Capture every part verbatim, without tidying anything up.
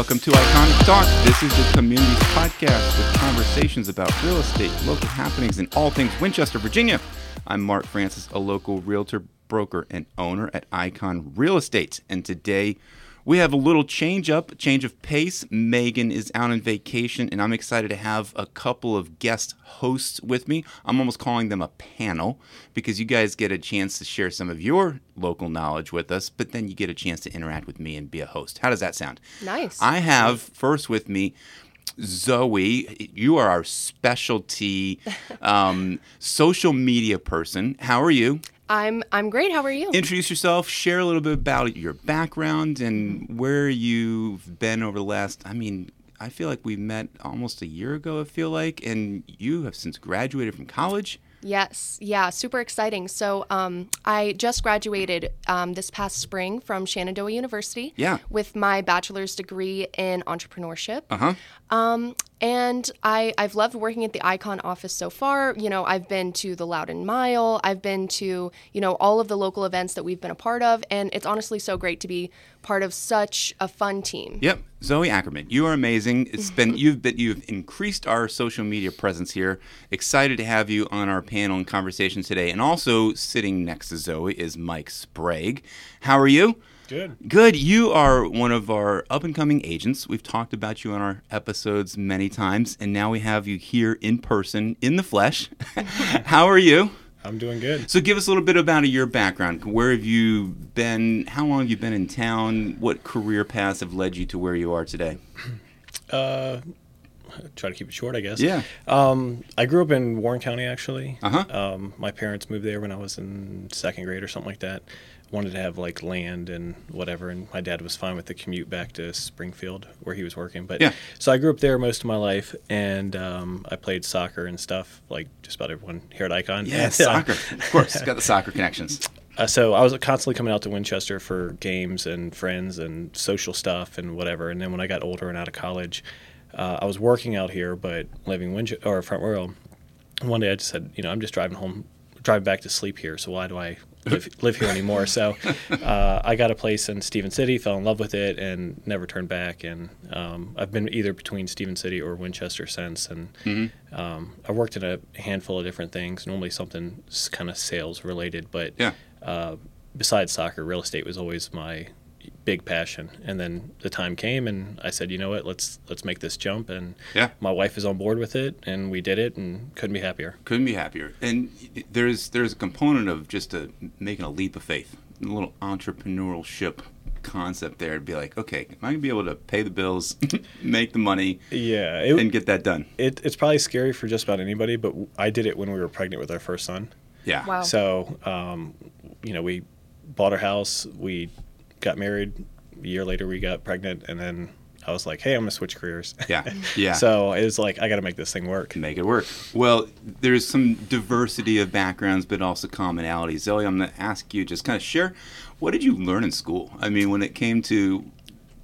Welcome to Iconic Talks. This is the community's podcast with conversations about real estate, local happenings, and all things Winchester, Virginia. I'm Mark Francis, a local realtor, broker, and owner at Icon Real Estate. And today we have a little change up, change of pace. Megan is out on vacation, and I'm excited to have a couple of guest hosts with me. I'm almost calling them a panel because you guys get a chance to share some of your local knowledge with us, but then you get a chance to interact with me and be a host. How does that sound? Nice. I have first with me Zoe. You are our specialty um, social media person. How are you? I'm I'm great. How are you? Introduce yourself. Share a little bit about your background and where you've been over the last, I mean, I feel like we met almost a year ago, I feel like, and you have since graduated from college. Yes. Yeah. Super exciting. So um, I just graduated um, this past spring from Shenandoah University yeah. with my bachelor's degree in entrepreneurship. Uh-huh. Um, and I, I've loved working at the Icon office so far. You know, I've been to the Loudon Mile. I've been to, you know, all of the local events that we've been a part of. And it's honestly so great to be part of such a fun team. Yep. Zoe Ackerman, you are amazing. It's been you've been you've increased our social media presence here. Excited to have you on our panel and conversation today. And also sitting next to Zoe is Mike Sprague. How are you? Good. Good. You are one of our up-and-coming agents. We've talked about you on our episodes many times, and now we have you here in person, in the flesh. How are you? I'm doing good. So give us a little bit about your background. Where have you been? How long have you been in town? What career paths have led you to where you are today? Uh, try to keep it short, I guess. Yeah. Um, I grew up in Warren County, actually. Uh-huh. Um, my parents moved there when I was in second grade or something like that. Wanted to have, like, land and whatever, and my dad was fine with the commute back to Springfield where he was working. But yeah. So I grew up there most of my life, and um, I played soccer and stuff, like just about everyone here at Icon. Yeah, soccer. Of course. It's got the soccer connections. Uh, so I was constantly coming out to Winchester for games and friends and social stuff and whatever. And then when I got older and out of college, uh, I was working out here but living Winchester or Front Royal. One day I just said, you know, I'm just driving home, driving back to sleep here, so why do I – Live, live here anymore. So uh, I got a place in Stephens City, fell in love with it, and never turned back. And um, I've been either between Stephens City or Winchester since. And mm-hmm. um, I worked in a handful of different things, normally something kind of sales related. But yeah. uh, besides soccer, real estate was always my big passion. And then the time came, and I said, you know what, let's let's make this jump. And yeah. my wife is on board with it, and we did it, and couldn't be happier. Couldn't be happier. And there's there's a component of just a, making a leap of faith, a little entrepreneurship concept there to be like, okay, am I going to be able to pay the bills, make the money, yeah, it, and get that done? It, it's probably scary for just about anybody, but I did it when we were pregnant with our first son. Yeah. Wow. So, um, you know, we bought our house, we got married, a year later we got pregnant, and then I was like, hey, I'm going to switch careers. Yeah, yeah. So it was like, I got to make this thing work. Make it work. Well, there's some diversity of backgrounds, but also commonalities. Zoe, I'm going to ask you, just kind of share, what did you learn in school? I mean, when it came to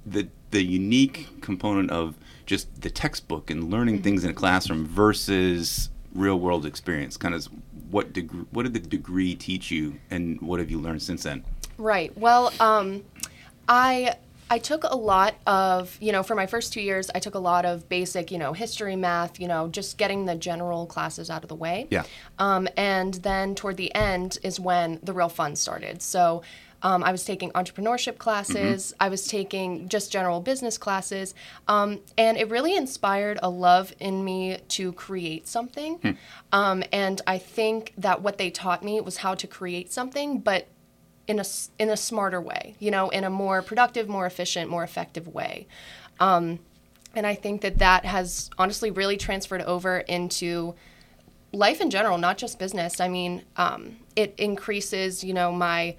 the the unique component of just the textbook and learning mm-hmm. things in a classroom versus real-world experience, kind of what degree, what did the degree teach you, and what have you learned since then? Right. Well, um, I I took a lot of, you know, for my first two years, I took a lot of basic, you know, history, math, you know, just getting the general classes out of the way. Yeah. Um, and then toward the end is when the real fun started. So um, I was taking entrepreneurship classes. Mm-hmm. I was taking just general business classes. Um, and it really inspired a love in me to create something. Hmm. Um, and I think that what they taught me was how to create something, but in a, in a smarter way, you know, in a more productive, more efficient, more effective way. Um, and I think that that has honestly really transferred over into life in general, not just business. I mean, um, it increases, you know, my,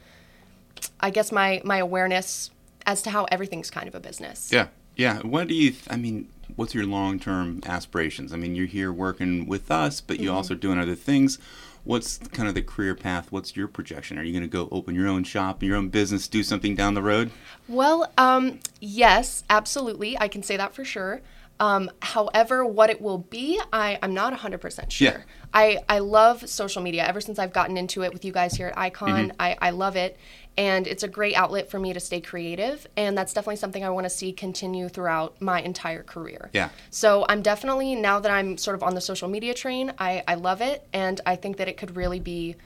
I guess my, my awareness as to how everything's kind of a business. Yeah. Yeah. What do you, th- I mean, what's your long-term aspirations? I mean, you're here working with us, but you're mm-hmm. also doing other things. What's kind of the career path? What's your projection? Are you going to go open your own shop, your own business, do something down the road? Well, um, yes, absolutely. I can say that for sure. Um, however, what it will be, I, I'm not one hundred percent sure. Yeah. I, I love social media. Ever since I've gotten into it with you guys here at Icon, mm-hmm. I, I love it. And it's a great outlet for me to stay creative. And that's definitely something I want to see continue throughout my entire career. Yeah. So I'm definitely, now that I'm sort of on the social media train, I, I love it. And I think that it could really be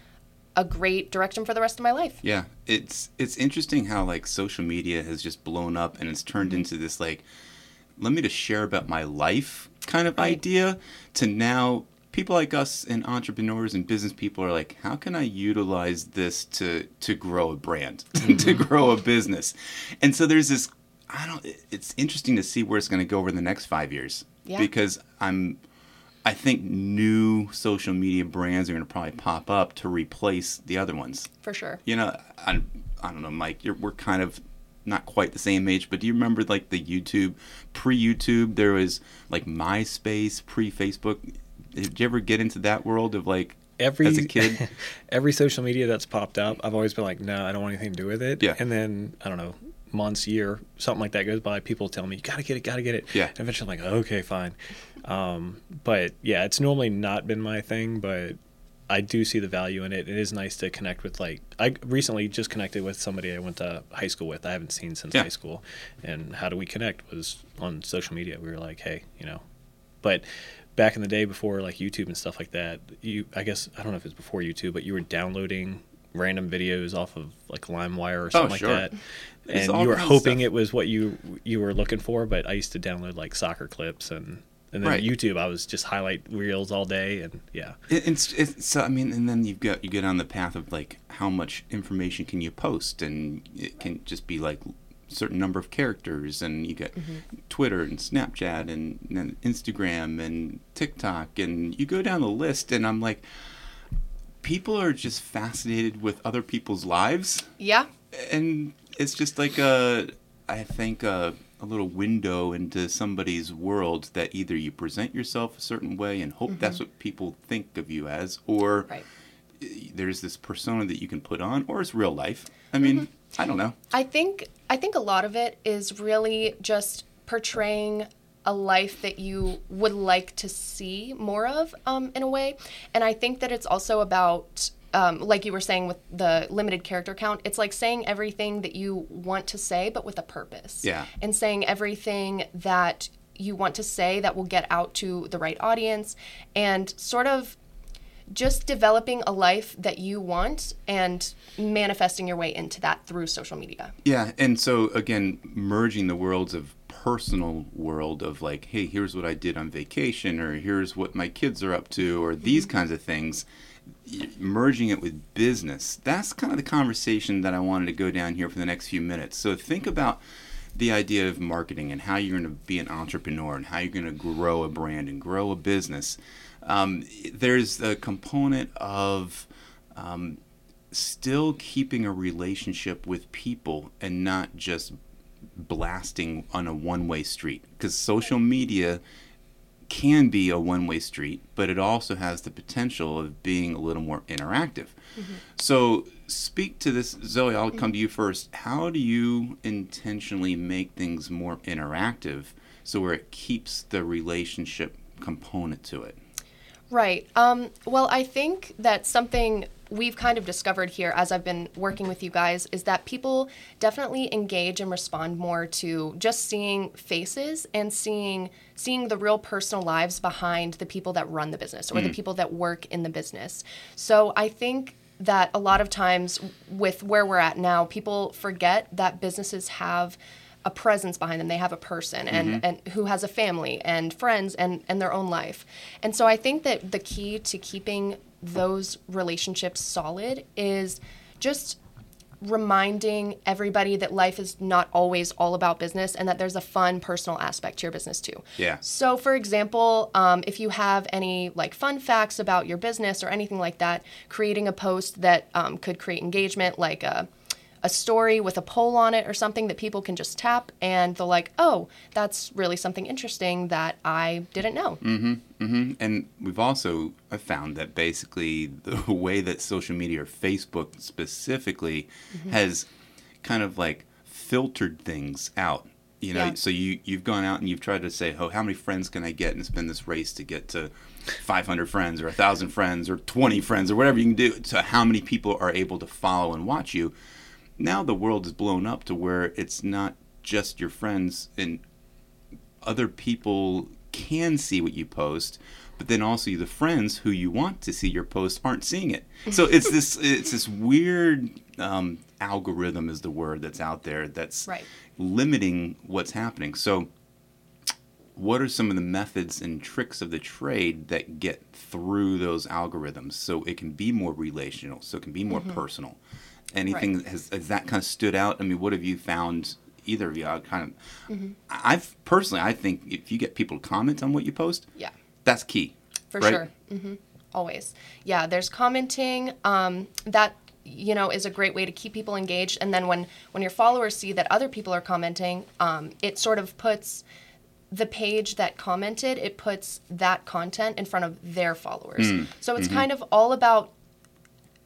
a great direction for the rest of my life. Yeah. It's, it's interesting how, like, social media has just blown up and it's turned mm-hmm. into this, like, let me just share about my life kind of right. idea to now people like us and entrepreneurs and business people are like, how can I utilize this to, to grow a brand, mm-hmm. to grow a business? And so there's this, I don't, it's interesting to see where it's going to go over the next five years yeah. because I'm, I think new social media brands are going to probably pop up to replace the other ones. For sure. You know, I, I don't know, Mike, you're, we're kind of not quite the same age, but do you remember, like, the YouTube, pre-YouTube, there was, like, MySpace, pre-Facebook? Did you ever get into that world of, like, every, as a kid? Every social media that's popped up, I've always been like, no, I don't want anything to do with it. Yeah. And then, I don't know, months, year, something like that goes by, people tell me, you got to get it, got to get it. Yeah. And eventually I'm like, okay, fine. Um, but, yeah, it's normally not been my thing, but I do see the value in it. It is nice to connect with, like, I recently just connected with somebody I went to high school with. I haven't seen since yeah. high school. And how do we connect was on social media. We were like, hey, you know. But back in the day before, like, YouTube and stuff like that, you I guess, I don't know if it's before YouTube, but you were downloading random videos off of, like, LimeWire or something oh, sure. like that. And you were hoping stuff. It was what you you were looking for. But I used to download, like, soccer clips and And then right. YouTube, I was just highlight reels all day, and yeah. It, it's, it's so I mean, and then you've got you get on the path of, like, how much information can you post, and it can just be like a certain number of characters, and you got mm-hmm. Twitter and Snapchat and, and Instagram and TikTok, and you go down the list, and I'm like, people are just fascinated with other people's lives. Yeah, and it's just like a, I think a. a little window into somebody's world that either you present yourself a certain way and hope mm-hmm. that's what people think of you as, or right. there's this persona that you can put on, or it's real life. I mean, mm-hmm. I don't know. I think I think a lot of it is really just portraying a life that you would like to see more of, um, in a way. And I think that it's also about, Um, like you were saying with the limited character count, it's like saying everything that you want to say, but with a purpose. Yeah. And saying everything that you want to say that will get out to the right audience, and sort of just developing a life that you want and manifesting your way into that through social media. Yeah. And so, again, merging the worlds of personal world of, like, hey, here's what I did on vacation, or here's what my kids are up to, or these mm-hmm. kinds of things. Merging it with business, that's kind of the conversation that I wanted to go down here for the next few minutes. So think about the idea of marketing and how you're going to be an entrepreneur and how you're going to grow a brand and grow a business. Um, there's a component of um, still keeping a relationship with people and not just blasting on a one-way street, because social media can be a one-way street, but it also has the potential of being a little more interactive. Mm-hmm. So speak to this, Zoe, I'll come to you first. How do you intentionally make things more interactive so where it keeps the relationship component to it? Right. Um, well, I think that something we've kind of discovered here as I've been working with you guys is that people definitely engage and respond more to just seeing faces and seeing seeing the real personal lives behind the people that run the business or mm. the people that work in the business. So I think that a lot of times with where we're at now, people forget that businesses have a presence behind them. They have a person and, mm-hmm. and who has a family and friends and, and their own life. And so I think that the key to keeping those relationships solid is just reminding everybody that life is not always all about business and that there's a fun personal aspect to your business too. Yeah. So for example, um, if you have any like fun facts about your business or anything like that, creating a post that um, could create engagement, like a a story with a poll on it or something that people can just tap and they're like, oh, that's really something interesting that I didn't know. Mm-hmm, mm-hmm. And we've also found that basically the way that social media or Facebook specifically mm-hmm. has kind of like filtered things out You know, yeah. so you, you've gone out and you've tried to say, oh, how many friends can I get? And it's been this race to get to five hundred friends or one thousand friends or twenty friends or whatever you can do. So how many people are able to follow and watch you? Now the world is blown up to where it's not just your friends, and other people can see what you post, but then also the friends who you want to see your post aren't seeing it. So it's this it's this weird... Um, algorithm is the word that's out there that's right. limiting what's happening. So what are some of the methods and tricks of the trade that get through those algorithms so it can be more relational, so it can be more mm-hmm. personal? Anything right. has, has that kind of stood out? I mean, what have you found, either of you? I kind of, mm-hmm. I've personally, I think if you get people to comment on what you post, yeah, that's key. For right? sure. Mm-hmm. Always. Yeah, there's commenting. Um, that you know, is a great way to keep people engaged. And then when, when your followers see that other people are commenting, um, it sort of puts the page that commented, it puts that content in front of their followers. Mm. So it's mm-hmm. kind of all about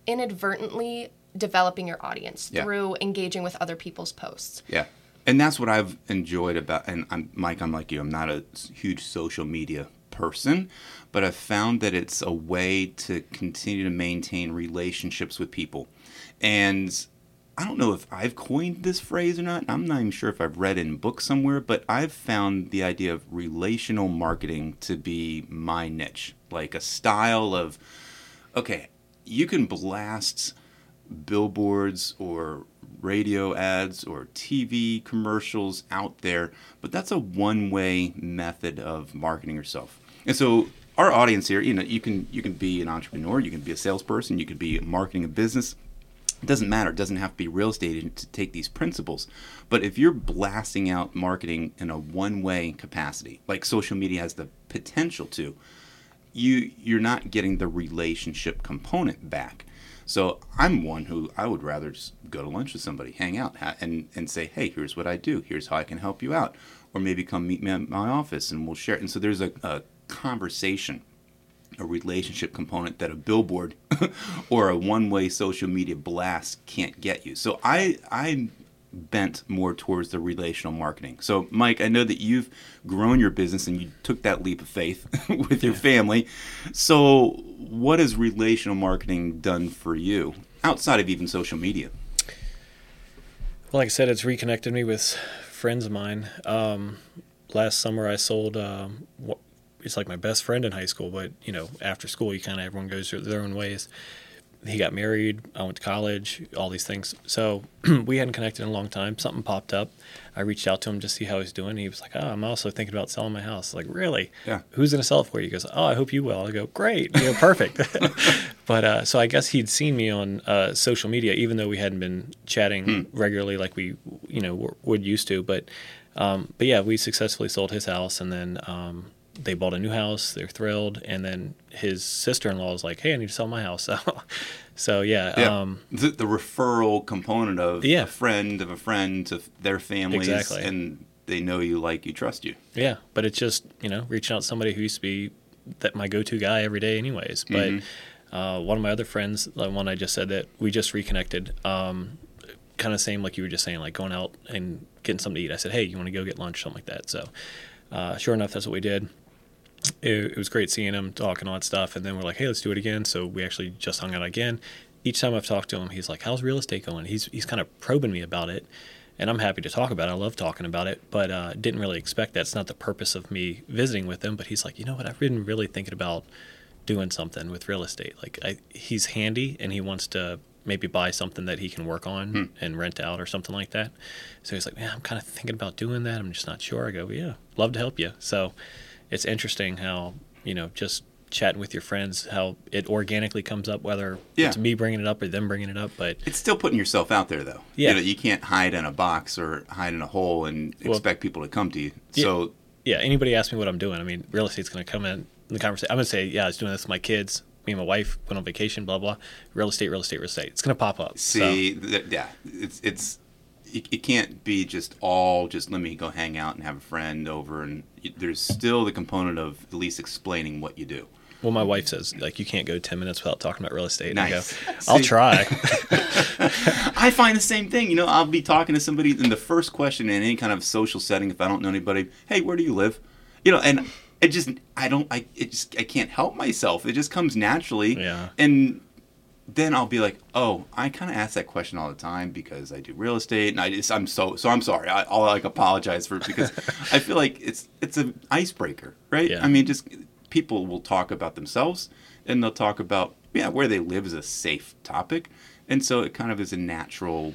inadvertently developing your audience yeah. through engaging with other people's posts. Yeah. And that's what I've enjoyed about, and I'm, Mike, I'm like you, I'm not a huge social media person, but I've found that it's a way to continue to maintain relationships with people. And I don't know if I've coined this phrase or not. I'm not even sure if I've read it in a book somewhere, but I've found the idea of relational marketing to be my niche, like a style of, okay, you can blast billboards or radio ads or T V commercials out there, but that's a one-way method of marketing yourself. And so our audience here, you know, you can you can be an entrepreneur, you can be a salesperson, you could be marketing a business. It doesn't matter. It doesn't have to be real estate to take these principles. But if you're blasting out marketing in a one-way capacity, like social media has the potential to, you you're not getting the relationship component back. So I'm one who I would rather just go to lunch with somebody, hang out, and, and say, hey, here's what I do. Here's how I can help you out. Or maybe come meet me at my office and we'll share it. And so there's a, a conversation, a relationship component that a billboard or a one-way social media blast can't get you. So I I bent more towards the relational marketing. So, Mike, I know that you've grown your business and you took that leap of faith with your family. So what has relational marketing done for you outside of even social media? Well, like I said, it's reconnected me with friends of mine. Um, last summer I sold, um, it's like my best friend in high school, but, you know, after school, you kind of, everyone goes their own ways. He got married, I went to college, all these things. So we hadn't connected in a long time. Something popped up. I reached out to him to see how he's doing. He was like, oh, I'm also thinking about selling my house. Like, really? Yeah. Who's going to sell it for you? He goes, oh, I hope you will. I go, great. You know, perfect. But uh, so I guess he'd seen me on uh, social media, even though we hadn't been chatting hmm. regularly like we, you know, would used to. But, um, but yeah, we successfully sold his house, and then um, – they bought a new house. They're thrilled. And then his sister-in-law is like, hey, I need to sell my house. So, so yeah. yeah. Um, the, the referral component of yeah. a friend of a friend to their families. Exactly. And they know you, like you, trust you. Yeah. But it's just, you know, reaching out to somebody who used to be that my go-to guy every day anyways. But mm-hmm. uh, one of my other friends, the one I just said that we just reconnected, um, kind of same like you were just saying, like going out and getting something to eat. I said, hey, you want to go get lunch, something like that. So uh, sure enough, that's what we did. It, it was great seeing him, talking all that stuff, and then we're like, hey, let's do it again. So we actually just hung out again. Each time I've talked to him, he's like, how's real estate going? He's he's kind of probing me about it, and I'm happy to talk about it. I love talking about it, but uh, didn't really expect that. It's not the purpose of me visiting with him, but he's like, you know what? I've been really thinking about doing something with real estate. Like I, he's handy, and he wants to maybe buy something that he can work on hmm. and rent out or something like that. So he's like, man, I'm kind of thinking about doing that. I'm just not sure. I go, yeah, love to help you. So it's interesting how, you know, just chatting with your friends, how it organically comes up, whether yeah. it's me bringing it up or them bringing it up. But it's still putting yourself out there, though. Yeah. You know, you can't hide in a box or hide in a hole and well, expect people to come to you. Yeah, so yeah, anybody ask me what I'm doing, I mean, real estate's going to come in the conversation. I'm going to say, yeah, I was doing this with my kids. Me and my wife went on vacation, blah, blah. Real estate, real estate, real estate. It's going to pop up. See, so. th- yeah, it's it's... It can't be just all just let me go hang out and have a friend over, and there's still the component of at least explaining what you do. Well, my wife says, like, you can't go ten minutes without talking about real estate. Nice. And I go, I'll try. I find the same thing. You know, I'll be talking to somebody, and the first question in any kind of social setting, if I don't know anybody, hey, where do you live? You know, and it just, I don't, I it just, I can't help myself. It just comes naturally. Yeah. And then I'll be like, oh, I kind of ask that question all the time because I do real estate, and I just, I'm so, so I'm sorry. I, I'll like apologize for it because I feel like it's, it's an icebreaker, right? Yeah. I mean, just people will talk about themselves, and they'll talk about, yeah, where they live is a safe topic. And so it kind of is a natural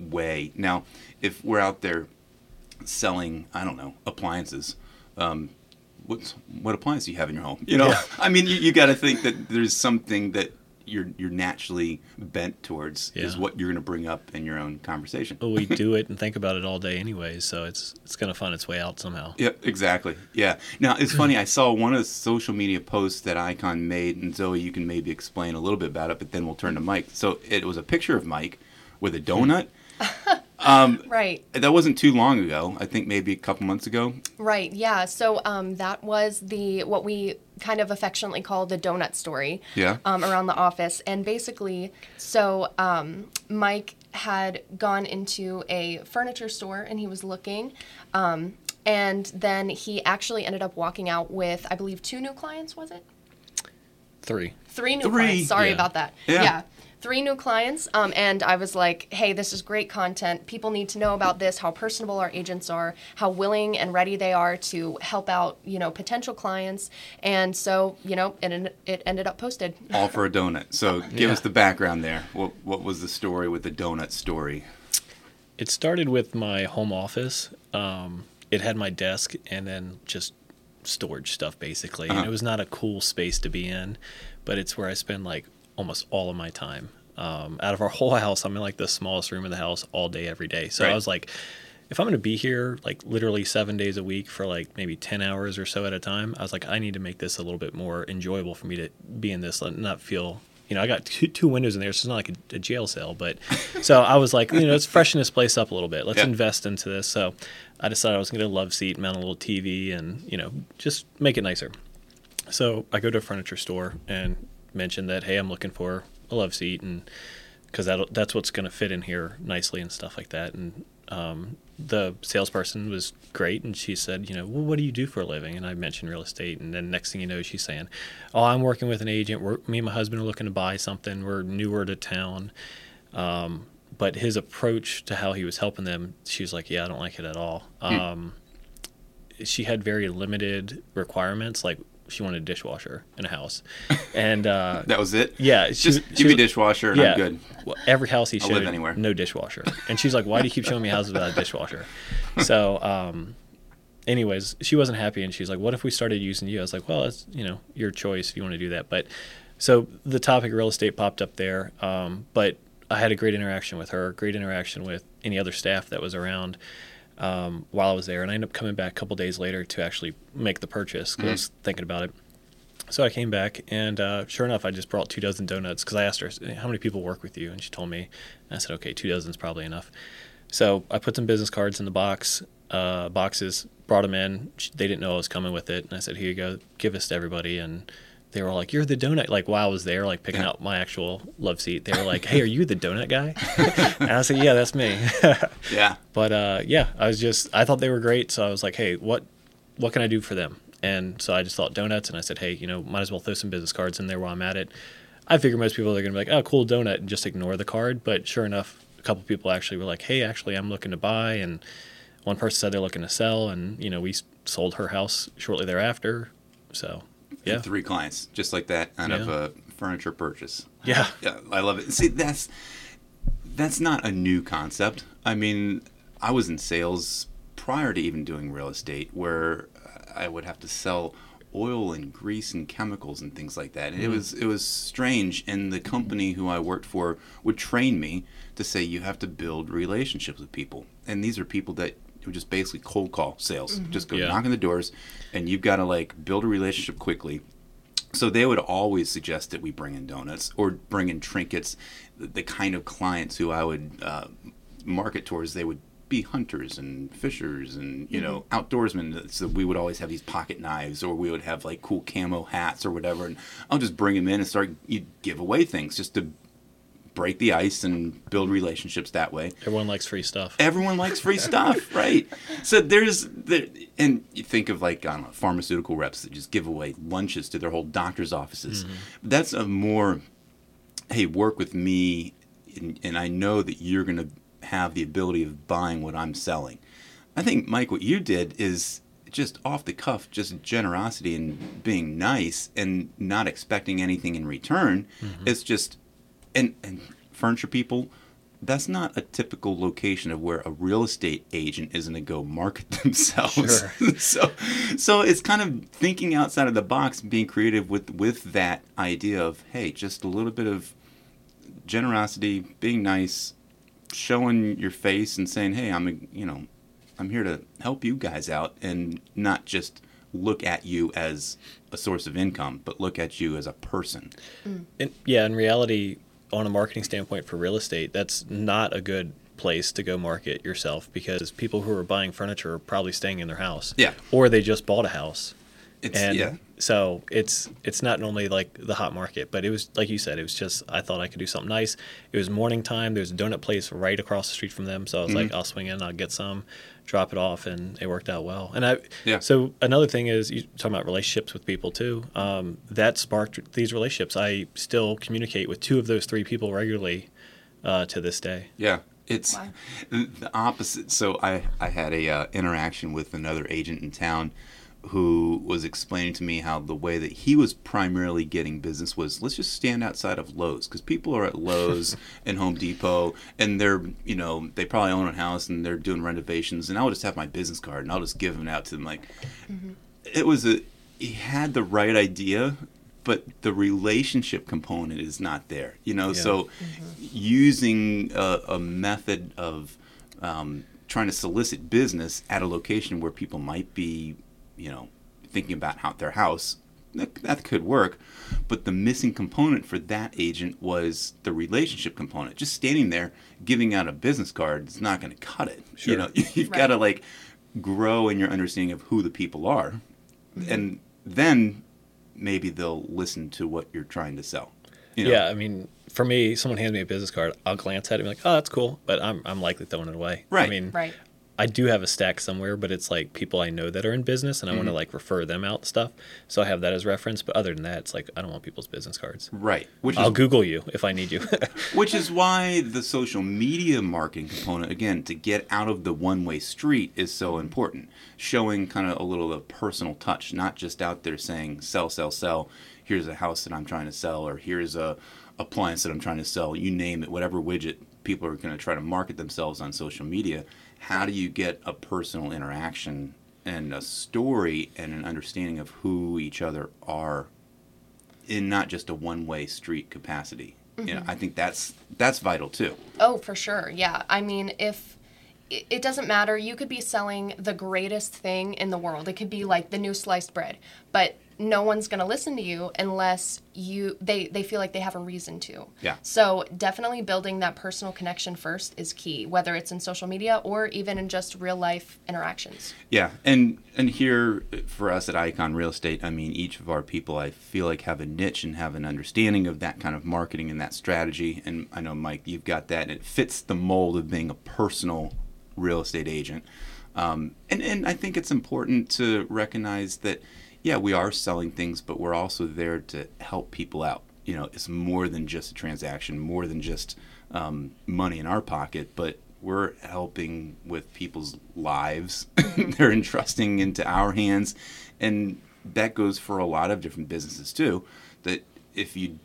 way. Now, if we're out there selling, I don't know, appliances, um, what, what appliance do you have in your home? You know, yeah. I mean, you, you got to think that there's something that you're you're naturally bent towards yeah. is what you're going to bring up in your own conversation. Well, we do it and think about it all day anyway, so it's it's going to find its way out somehow. Yeah, exactly. Yeah. Now, it's funny. I saw one of the social media posts that Icon made, and Zoe, you can maybe explain a little bit about it, but then we'll turn to Mike. So it was a picture of Mike with a donut. Um, right. That wasn't too long ago. I think maybe a couple months ago. Right. Yeah. So um, that was the what we kind of affectionately call the donut story. Yeah. Um, around the office, and basically, so um, Mike had gone into a furniture store and he was looking, um, and then he actually ended up walking out with, I believe, two new clients. Was it? Three. Three new Three. clients. Sorry yeah. about that. Yeah. yeah. Three new clients, um, and I was like, hey, this is great content. People need to know about this, how personable our agents are, how willing and ready they are to help out, you know, potential clients. And so, you know, it, it ended up posted. All for a donut. So give yeah. us the background there. What, what was the story with the donut story? It started with my home office. Um, it had my desk and then just storage stuff, basically. Uh-huh. And it was not a cool space to be in, but it's where I spend, like, almost all of my time. Um, out of our whole house, I'm in like the smallest room in the house all day, every day. So right. I was like, if I'm going to be here like literally seven days a week for like maybe ten hours or so at a time, I was like, I need to make this a little bit more enjoyable for me to be in this and not feel, you know, I got two, two windows in there, so it's not like a, a jail cell. But so I was like, you know, let's freshen this place up a little bit. Let's yeah. invest into this. So I decided I was going to love seat, mount a little T V and, you know, just make it nicer. So I go to a furniture store and mentioned that, hey, I'm looking for a love seat, and because that that's what's going to fit in here nicely and stuff like that. And um, the salesperson was great, and she said, you know, well, what do you do for a living? And I mentioned real estate, and then next thing you know, she's saying, oh, I'm working with an agent. We're, me and my husband are looking to buy something. We're newer to town. Um, but his approach to how he was helping them, she was like, yeah, I don't like it at all. Mm. Um, she had very limited requirements, like she wanted a dishwasher in a house, and uh, that was it. Yeah, she, just give me a dishwasher, and yeah, I'm good. Well, every house he showed, I'll live anywhere. No dishwasher, and she's like, "Why do you keep showing me houses without a dishwasher?" So, um, anyways, she wasn't happy, and she's like, "What if we started using you?" I was like, "Well, it's, you know, your choice if you want to do that." But so the topic of real estate popped up there, um, but I had a great interaction with her, great interaction with any other staff that was around. Um, while I was there, and I ended up coming back a couple days later to actually make the purchase because mm-hmm. I was thinking about it. So I came back, and uh, sure enough, I just brought two dozen donuts because I asked her, how many people work with you? And she told me, and I said, okay, two dozen is probably enough. So I put some business cards in the box, uh, boxes, brought them in. They didn't know I was coming with it. And I said, here you go, give this to everybody. And they were all like, you're the donut. Like, while I was there, like, picking out my actual love seat, they were like, hey, are you the donut guy? And I said, yeah, that's me. yeah. But, uh, yeah, I was just, I thought they were great. So I was like, hey, what what can I do for them? And so I just thought donuts. And I said, hey, you know, might as well throw some business cards in there while I'm at it. I figure most people are going to be like, oh, cool donut, and just ignore the card. But sure enough, a couple people actually were like, hey, actually, I'm looking to buy. And one person said they're looking to sell. And, you know, we sold her house shortly thereafter. So... Yeah. Three clients, just like that, out yeah. of a furniture purchase. Yeah. yeah, I love it. See, that's that's not a new concept. I mean, I was in sales prior to even doing real estate, where I would have to sell oil and grease and chemicals and things like that. And mm. it was it was strange. And the company who I worked for would train me to say you have to build relationships with people, and these are people that. Just basically cold call sales. Mm-hmm. Just go yeah. knock on the doors, and you've got to like build a relationship quickly. So they would always suggest that we bring in donuts or bring in trinkets. The kind of clients who I would uh, market towards, they would be hunters and fishers and, you know, outdoorsmen. So we would always have these pocket knives, or we would have like cool camo hats or whatever. And I'll just bring them in and start, you'd give away things just to break the ice and build relationships that way. Everyone likes free stuff. Everyone likes free stuff, right? So there's, there, and you think of like, I don't know, pharmaceutical reps that just give away lunches to their whole doctor's offices. Mm-hmm. That's a more, hey, work with me, and, and I know that you're going to have the ability of buying what I'm selling. I think, Mike, what you did is just off the cuff, just generosity and being nice and not expecting anything in return. Mm-hmm. It's just... And, and furniture people, that's not a typical location of where a real estate agent is going to go market themselves. Sure. so, so it's kind of thinking outside of the box, being creative with, with that idea of, hey, just a little bit of generosity, being nice, showing your face and saying, hey, I'm a, you know, I'm here to help you guys out, and not just look at you as a source of income, but look at you as a person. Mm. And, yeah, in reality... on a marketing standpoint for real estate, that's not a good place to go market yourself, because people who are buying furniture are probably staying in their house. Yeah. Or they just bought a house. It's, and yeah. So it's it's not only like the hot market, but it was, like you said, it was just, I thought I could do something nice. It was morning time. There's a donut place right across the street from them. So I was mm-hmm. like, I'll swing in, I'll get some, drop it off, and it worked out well. And I yeah. So another thing is, you're talking about relationships with people too. Um, that sparked these relationships. I still communicate with two of those three people regularly uh, to this day. Yeah. It's wow. the opposite. So I, I had a uh, interaction with another agent in town who was explaining to me how the way that he was primarily getting business was, let's just stand outside of Lowe's, because people are at Lowe's and Home Depot, and they're, you know, they probably own a house and they're doing renovations, and I'll just have my business card and I'll just give them out to them. Like, mm-hmm. it was a, he had the right idea, but the relationship component is not there, you know? Yeah. So mm-hmm. using a, a method of um, trying to solicit business at a location where people might be, you know, thinking about how their house, that, that could work. But the missing component for that agent was the relationship component. Just standing there giving out a business card is not going to cut it. Sure. You know, you've right. got to like grow in your understanding of who the people are. Mm-hmm. And then maybe they'll listen to what you're trying to sell. You know? Yeah. I mean, for me, someone hands me a business card, I'll glance at it and be like, oh, that's cool. But I'm, I'm likely throwing it away. Right. I mean, right. I do have a stack somewhere, but it's like people I know that are in business, and I mm-hmm. want to like refer them out and stuff. So I have that as reference. But other than that, it's like, I don't want people's business cards. Right. Which I'll is, Google you if I need you. Which is why the social media marketing component, again, to get out of the one-way street is so important. Showing kind of a little of personal touch, not just out there saying, sell, sell, sell. Here's a house that I'm trying to sell, or here's a appliance that I'm trying to sell. You name it, whatever widget, people are going to try to market themselves on social media. How do you get a personal interaction and a story and an understanding of who each other are in not just a one-way street capacity? Mm-hmm. You know, I think that's that's vital too. Oh, for sure. Yeah. I mean, if it doesn't matter, you could be selling the greatest thing in the world. It could be like the new sliced bread, but no one's going to listen to you unless you they, they feel like they have a reason to. Yeah. So definitely building that personal connection first is key, whether it's in social media or even in just real life interactions. Yeah. And and here for us at Icon Real Estate, I mean, each of our people, I feel like, have a niche and have an understanding of that kind of marketing and that strategy. And I know, Mike, you've got that, and it fits the mold of being a personal real estate agent. Um, and, and I think it's important to recognize that, yeah, we are selling things, but we're also there to help people out. You know, it's more than just a transaction, more than just um, money in our pocket, but we're helping with people's lives. They're entrusting into our hands. And that goes for a lot of different businesses too, that if you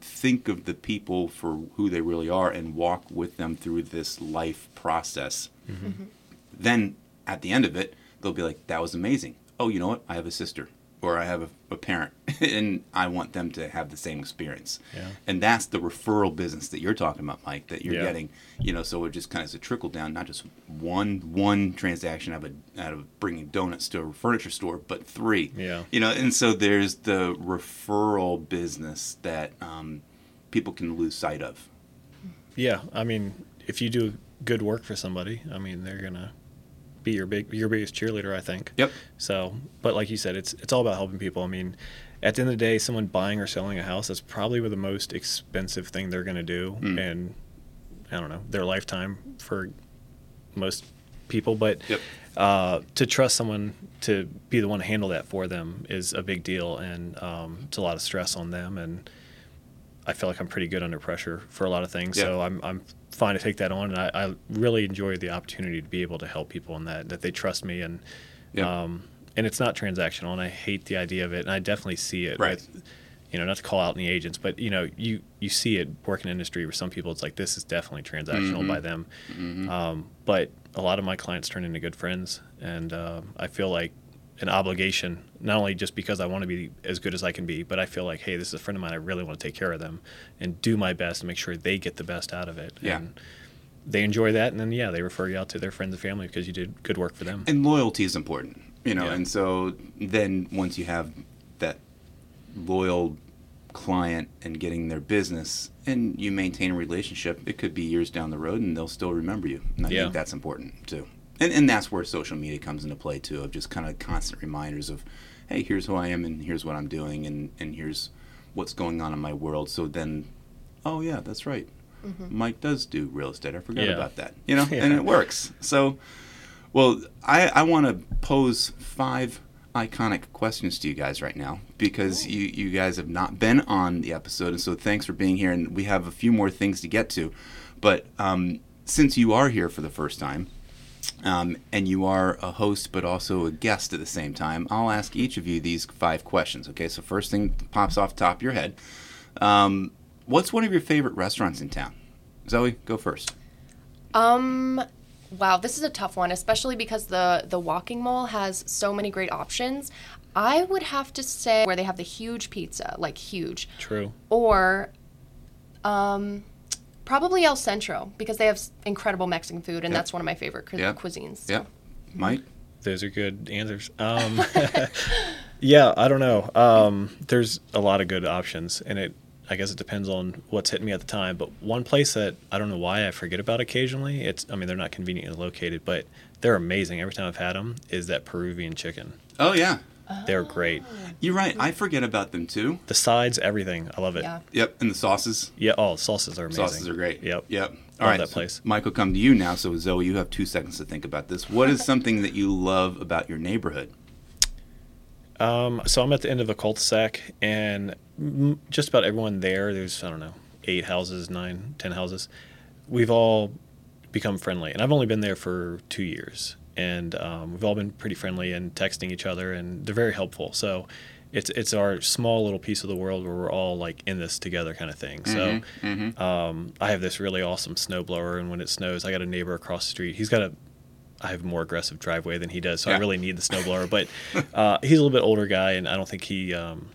think of the people for who they really are and walk with them through this life process, mm-hmm. Mm-hmm. then at the end of it, they'll be like, that was amazing. Oh, you know what? I have a sister, or I have a, a parent, and I want them to have the same experience. Yeah. And that's the referral business that you're talking about, Mike, that you're yeah. getting. You know, so it just kind of is a trickle down, not just one one transaction out of, out of bringing donuts to a furniture store, but three. Yeah. You know, and so there's the referral business that um, people can lose sight of. Yeah, I mean, if you do good work for somebody, I mean, they're gonna be your big your biggest cheerleader, I think. Yep. So, but like you said, it's it's all about helping people. I mean, at the end of the day, someone buying or selling a house, that's probably the most expensive thing they're gonna do mm. in, I don't know, their lifetime for most people. But yep. uh, to trust someone to be the one to handle that for them is a big deal, and um, it's a lot of stress on them. And I feel like I'm pretty good under pressure for a lot of things, yep. so I'm I'm fine to take that on. And I, I really enjoy the opportunity to be able to help people in that that they trust me, and yep. um, and it's not transactional, and I hate the idea of it, and I definitely see it. Right. With, you know, not to call out any agents, but, you know, you, you see it working in industry where some people, it's like, this is definitely transactional mm-hmm. by them. Mm-hmm. Um, but a lot of my clients turn into good friends, and uh, I feel like an obligation, not only just because I want to be as good as I can be, but I feel like, hey, this is a friend of mine. I really want to take care of them and do my best to make sure they get the best out of it. Yeah. And they enjoy that, and then, yeah, they refer you out to their friends and family because you did good work for them. And loyalty is important, you know, yeah. and so then once you have that loyal client and getting their business, and you maintain a relationship, it could be years down the road and they'll still remember you, and I yeah. think that's important too, and and that's where social media comes into play too, of just kind of constant reminders of, hey, here's who I am, and here's what I'm doing, and and here's what's going on in my world. So then, oh yeah, that's right, mm-hmm. Mike does do real estate, I forgot yeah. about that, you know. yeah. And it works. So, well, I I want to pose five iconic questions to you guys right now, because you, you guys have not been on the episode, and so thanks for being here, and we have a few more things to get to, but um, since you are here for the first time, um, and you are a host but also a guest at the same time, I'll ask each of you these five questions. Okay, so first thing pops off the top of your head, um, what's one of your favorite restaurants in town? Zoe, go first. Um... Wow, this is a tough one, especially because the, the walking mall has so many great options. I would have to say where they have the huge pizza, like huge. True. Or um, probably El Centro, because they have incredible Mexican food, and yep. that's one of my favorite cu- yep. cuisines. So. Yeah, Mike? Those are good answers. Um, yeah, I don't know. Um, there's a lot of good options, and it I guess it depends on what's hitting me at the time, but one place that I don't know why I forget about occasionally, it's, I mean, they're not conveniently located, but they're amazing every time I've had them, is that Peruvian chicken. Oh, yeah. Oh. They're great. You're right. I forget about them, too. The sides, everything. I love it. Yeah. Yep. And the sauces. Yeah. Oh, sauces are amazing. Sauces are great. Yep. Yep. All right. That place. So Michael, come to you now. So, Zoe, you have two seconds to think about this. What is something that you love about your neighborhood? Um, so I'm at the end of a cul-de-sac, and m- just about everyone there, there's, I don't know, eight houses, nine, ten houses. We've all become friendly, and I've only been there for two years, and um, we've all been pretty friendly and texting each other, and they're very helpful. So it's it's our small little piece of the world where we're all, like, in this together kind of thing. Mm-hmm, so mm-hmm. Um, I have this really awesome snowblower, and when it snows, I got a neighbor across the street. He's got a... I have a more aggressive driveway than he does, so yeah. I really need the snowblower. But uh, he's a little bit older guy, and I don't think he um,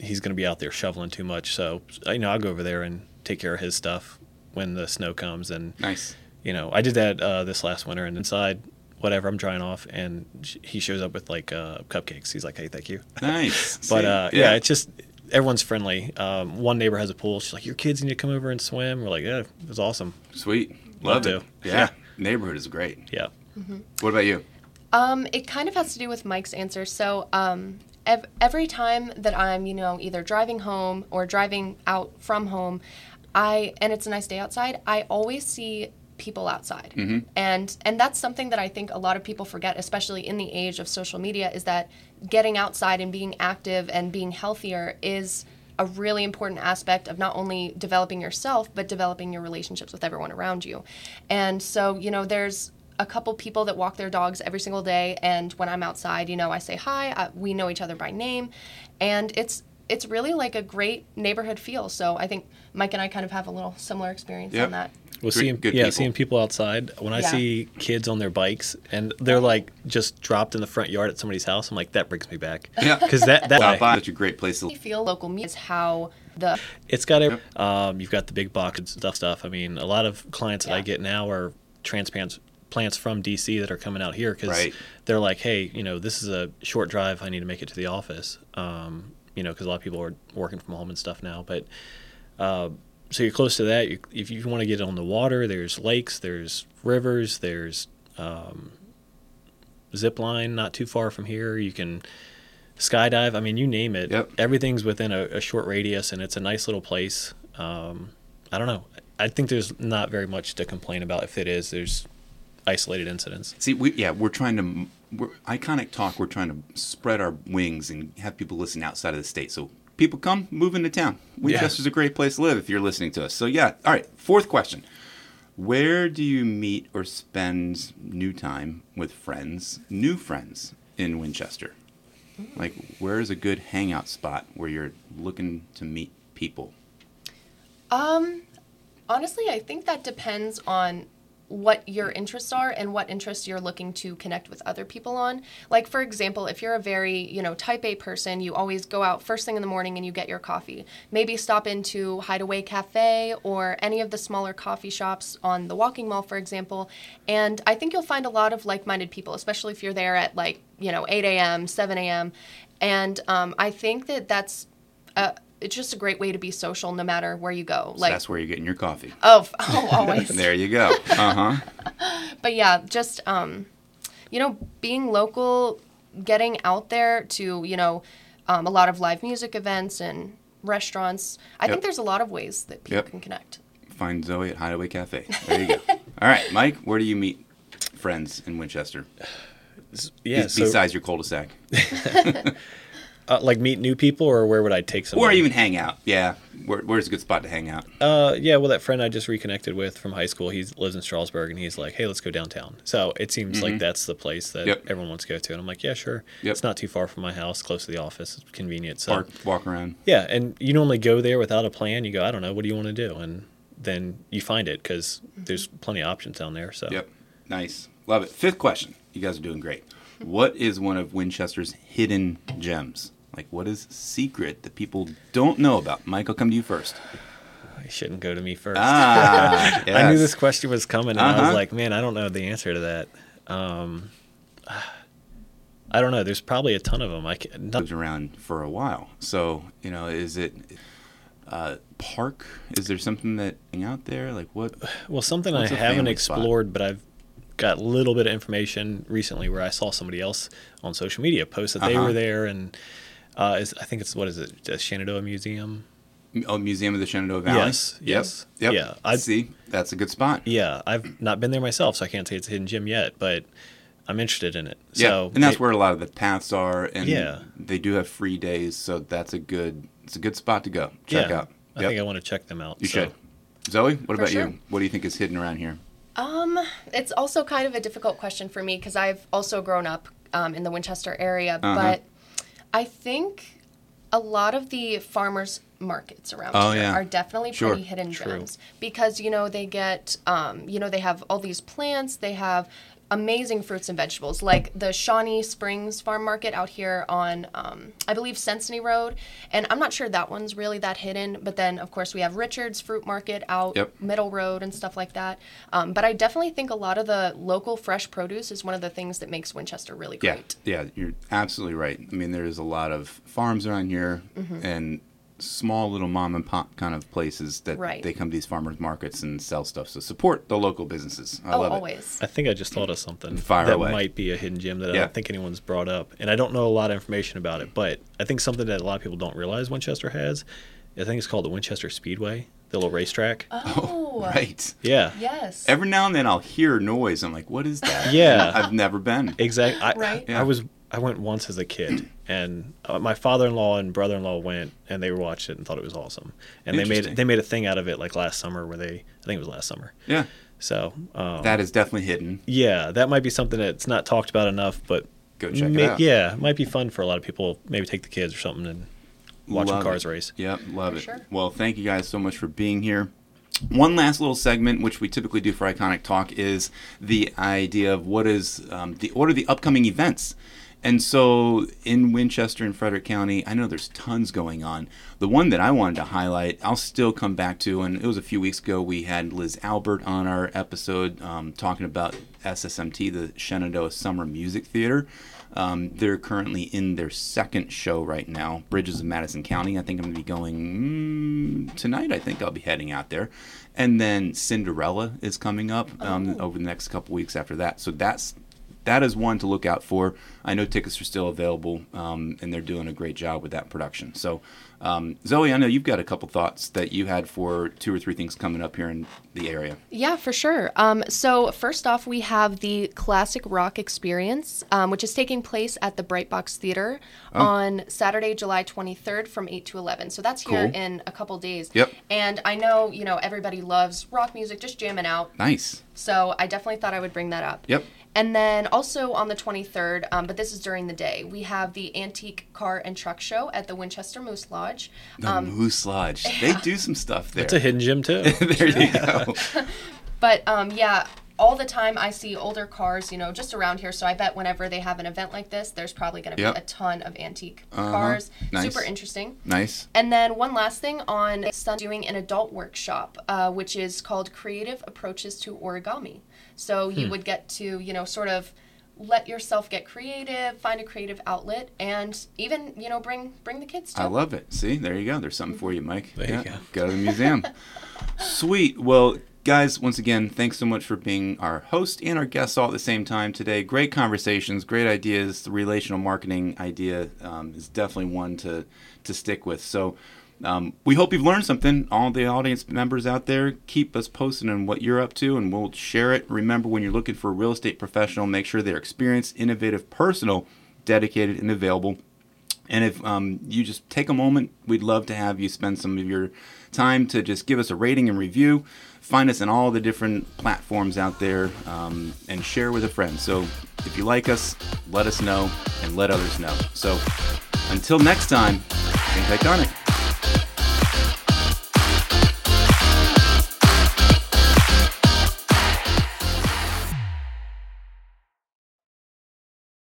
he's going to be out there shoveling too much. So, you know, I'll go over there and take care of his stuff when the snow comes. And nice. You know, I did that uh, this last winter, and inside, whatever, I'm drying off, and he shows up with, like, uh, cupcakes. He's like, hey, thank you. Nice. But, uh, yeah. yeah, it's just everyone's friendly. Um, one neighbor has a pool. She's like, your kids need to come over and swim. We're like, yeah, it was awesome. Sweet. Love, Love it. To. Yeah. yeah. Neighborhood is great. Yeah. Mm-hmm. What about you? Um, it kind of has to do with Mike's answer. So um, ev- every time that I'm, you know, either driving home or driving out from home, I and it's a nice day outside, I always see people outside. Mm-hmm. And and that's something that I think a lot of people forget, especially in the age of social media, is that getting outside and being active and being healthier is a really important aspect of not only developing yourself, but developing your relationships with everyone around you. And so, you know, there's a couple people that walk their dogs every single day, and when I'm outside, you know, I say hi, I, we know each other by name, and it's it's really like a great neighborhood feel. So I think Mike and I kind of have a little similar experience yep. on that. Well, seeing, Good yeah, people. seeing people outside, when I yeah. see kids on their bikes, and they're like just dropped in the front yard at somebody's house, I'm like, that brings me back. Yeah. Because that, that wow, that's a great place to feel local music is how the... It's got a, yep. um, you've got the big box and stuff, stuff. I mean, a lot of clients that yeah. I get now are transplants. plants from D C that are coming out here because right. they're like, hey, you know, this is a short drive. I need to make it to the office, um, you know, because a lot of people are working from home and stuff now. But uh, so you're close to that. You, if you want to get on the water, there's lakes, there's rivers, there's um, zip line not too far from here. You can skydive. I mean, you name it. Yep. Everything's within a, a short radius, and it's a nice little place. Um, I don't know. I think there's not very much to complain about. If it is, there's isolated incidents. See, we, yeah, we're trying to we're, Iconic Talk. We're trying to spread our wings and have people listen outside of the state. So people come, move into town. Winchester's yeah. a great place to live if you're listening to us. So yeah, all right. Fourth question: where do you meet or spend new time with friends, new friends in Winchester? Like, where is a good hangout spot where you're looking to meet people? Um. Honestly, I think that depends on what your interests are and what interests you're looking to connect with other people on. Like, for example, if you're a very, you know, type A person, you always go out first thing in the morning and you get your coffee. Maybe stop into Hideaway Cafe or any of the smaller coffee shops on the walking mall, for example. And I think you'll find a lot of like-minded people, especially if you're there at, like, you know, eight a.m., seven a.m. And um, I think that that's... Uh, it's just a great way to be social no matter where you go. Like, so that's where you're getting your coffee. Oh, oh always. There you go. Uh-huh. But yeah, just, um, you know, being local, getting out there to, you know, um, a lot of live music events and restaurants. I yep. think there's a lot of ways that people yep. can connect. Find Zoe at Hideaway Cafe. There you go. All right, Mike, where do you meet friends in Winchester? Yeah, Be- so- besides your cul-de-sac. Uh, like meet new people, or where would I take somebody? Or even hang out. Yeah. Where, where's a good spot to hang out? Uh, yeah, well, that friend I just reconnected with from high school, he lives in Strasbourg, and he's like, hey, let's go downtown. So it seems mm-hmm. like that's the place that yep. everyone wants to go to. And I'm like, yeah, sure. Yep. It's not too far from my house, close to the office. It's convenient. So. Park, walk around. Yeah, and you normally go there without a plan. You go, I don't know, what do you want to do? And then you find it because there's plenty of options down there. So. Yep. Nice. Love it. Fifth question. You guys are doing great. What is one of Winchester's hidden gems? Like, what is secret that people don't know about? Mike, I'll come to you first. You shouldn't go to me first. Ah, yes. I knew this question was coming, and uh-huh. I was like, man, I don't know the answer to that. Um, I don't know. There's probably a ton of them. I can't, not- around for a while. So, you know, is it uh, park? Is there something that out there? Like what? Well, something I haven't explored, spot? But I've got a little bit of information recently where I saw somebody else on social media post that they uh-huh. were there, and uh, is, I think it's, what is it, the Shenandoah Museum? Oh, Museum of the Shenandoah Valley? Yes. Yes. Yep. yep. Yeah. I see. That's a good spot. Yeah. I've not been there myself, so I can't say it's a hidden gem yet, but I'm interested in it. Yeah. So and that's it, where a lot of the paths are, and yeah. they do have free days, so that's a good it's a good spot to go. Check yeah. out. Yep. I think I want to check them out. You so. should. Zoe, what For about sure. you? What do you think is hidden around here? Um, it's also kind of a difficult question for me because I've also grown up um, in the Winchester area, uh-huh. but I think a lot of the farmers markets around oh, here yeah. are definitely sure. pretty hidden True. gems because, you know, they get, um, you know, they have all these plants, they have amazing fruits and vegetables, like the Shawnee Springs Farm Market out here on, um, I believe, Senseny Road. And I'm not sure that one's really that hidden. But then, of course, we have Richards Fruit Market out yep. Middle Road and stuff like that. Um, but I definitely think a lot of the local fresh produce is one of the things that makes Winchester really great. Yeah, yeah, you're absolutely right. I mean, there's a lot of farms around here mm-hmm. and small little mom and pop kind of places that right. they come to these farmers markets and sell stuff. So support the local businesses. I oh, love always. It. I think I just thought of something Fire that away. might be a hidden gem that yeah. I don't think anyone's brought up. And I don't know a lot of information about it, but I think something that a lot of people don't realize Winchester has, I think it's called the Winchester Speedway, the little racetrack. Oh, oh right. Yeah. Yes. Every now and then I'll hear noise. I'm like, what is that? Yeah. I've never been. Exactly. I, right. Yeah. I was... I went once as a kid, and uh, my father-in-law and brother-in-law went, and they watched it and thought it was awesome. And they made they made a thing out of it, like last summer, where they I think it was last summer. Yeah. So um, that is definitely hidden. Yeah, that might be something that's not talked about enough, but go check ma- it out. Yeah, it might be fun for a lot of people. Maybe take the kids or something and watch love the cars it. race. Yep, love for it. Sure. Well, thank you guys so much for being here. One last little segment, which we typically do for Iconic Talk, is the idea of what is um, the what are the upcoming events And so in Winchester and Frederick County, I know there's tons going on. The one that I wanted to highlight, I'll still come back to, and it was a few weeks ago, we had Liz Albert on our episode um, talking about S S M T, the Shenandoah Summer Music Theater. Um, they're currently in their second show right now, Bridges of Madison County. I think I'm going to be going mm, tonight. I think I'll be heading out there. And then Cinderella is coming up um, oh. over the next couple weeks after that. So that's that is one to look out for. I know tickets are still available, um, and they're doing a great job with that production. So, um, Zoe, I know you've got a couple thoughts that you had for two or three things coming up here in the area. Yeah, for sure. Um, so, first off, we have the Classic Rock Experience, um, which is taking place at the Brightbox Theater oh. on Saturday, July twenty-third from eight to eleven. So that's here cool. in a couple days. Yep. And I know, you know, everybody loves rock music, just jamming out. Nice. So I definitely thought I would bring that up. Yep. And then also on the twenty-third, um, but this is during the day, we have the Antique Car and Truck Show at the Winchester Moose Lodge. The um, Moose Lodge. Yeah. They do some stuff there. It's a hidden gem, too. There you go. But, um, yeah, all the time I see older cars, you know, just around here. So I bet whenever they have an event like this, there's probably going to yep. be a ton of antique uh-huh. cars. Nice. Super interesting. Nice. And then one last thing on Sunday, doing an adult workshop, uh, which is called Creative Approaches to Origami. So you hmm. would get to, you know, sort of let yourself get creative, find a creative outlet, and even, you know, bring bring the kids to it. I love it. See, there you go. There's something for you, Mike. There yeah. you go. Go to the museum. Sweet. Well, guys, once again, thanks so much for being our host and our guests all at the same time today. Great conversations, great ideas. The relational marketing idea um, is definitely one to, to stick with. So Um, we hope you've learned something. All the audience members out there, keep us posted on what you're up to, and we'll share it. Remember, when you're looking for a real estate professional, make sure they're experienced, innovative, personal, dedicated, and available. And if um, you just take a moment, we'd love to have you spend some of your time to just give us a rating and review. Find us on all the different platforms out there, um, and share with a friend. So if you like us, let us know and let others know. So until next time, think iconic.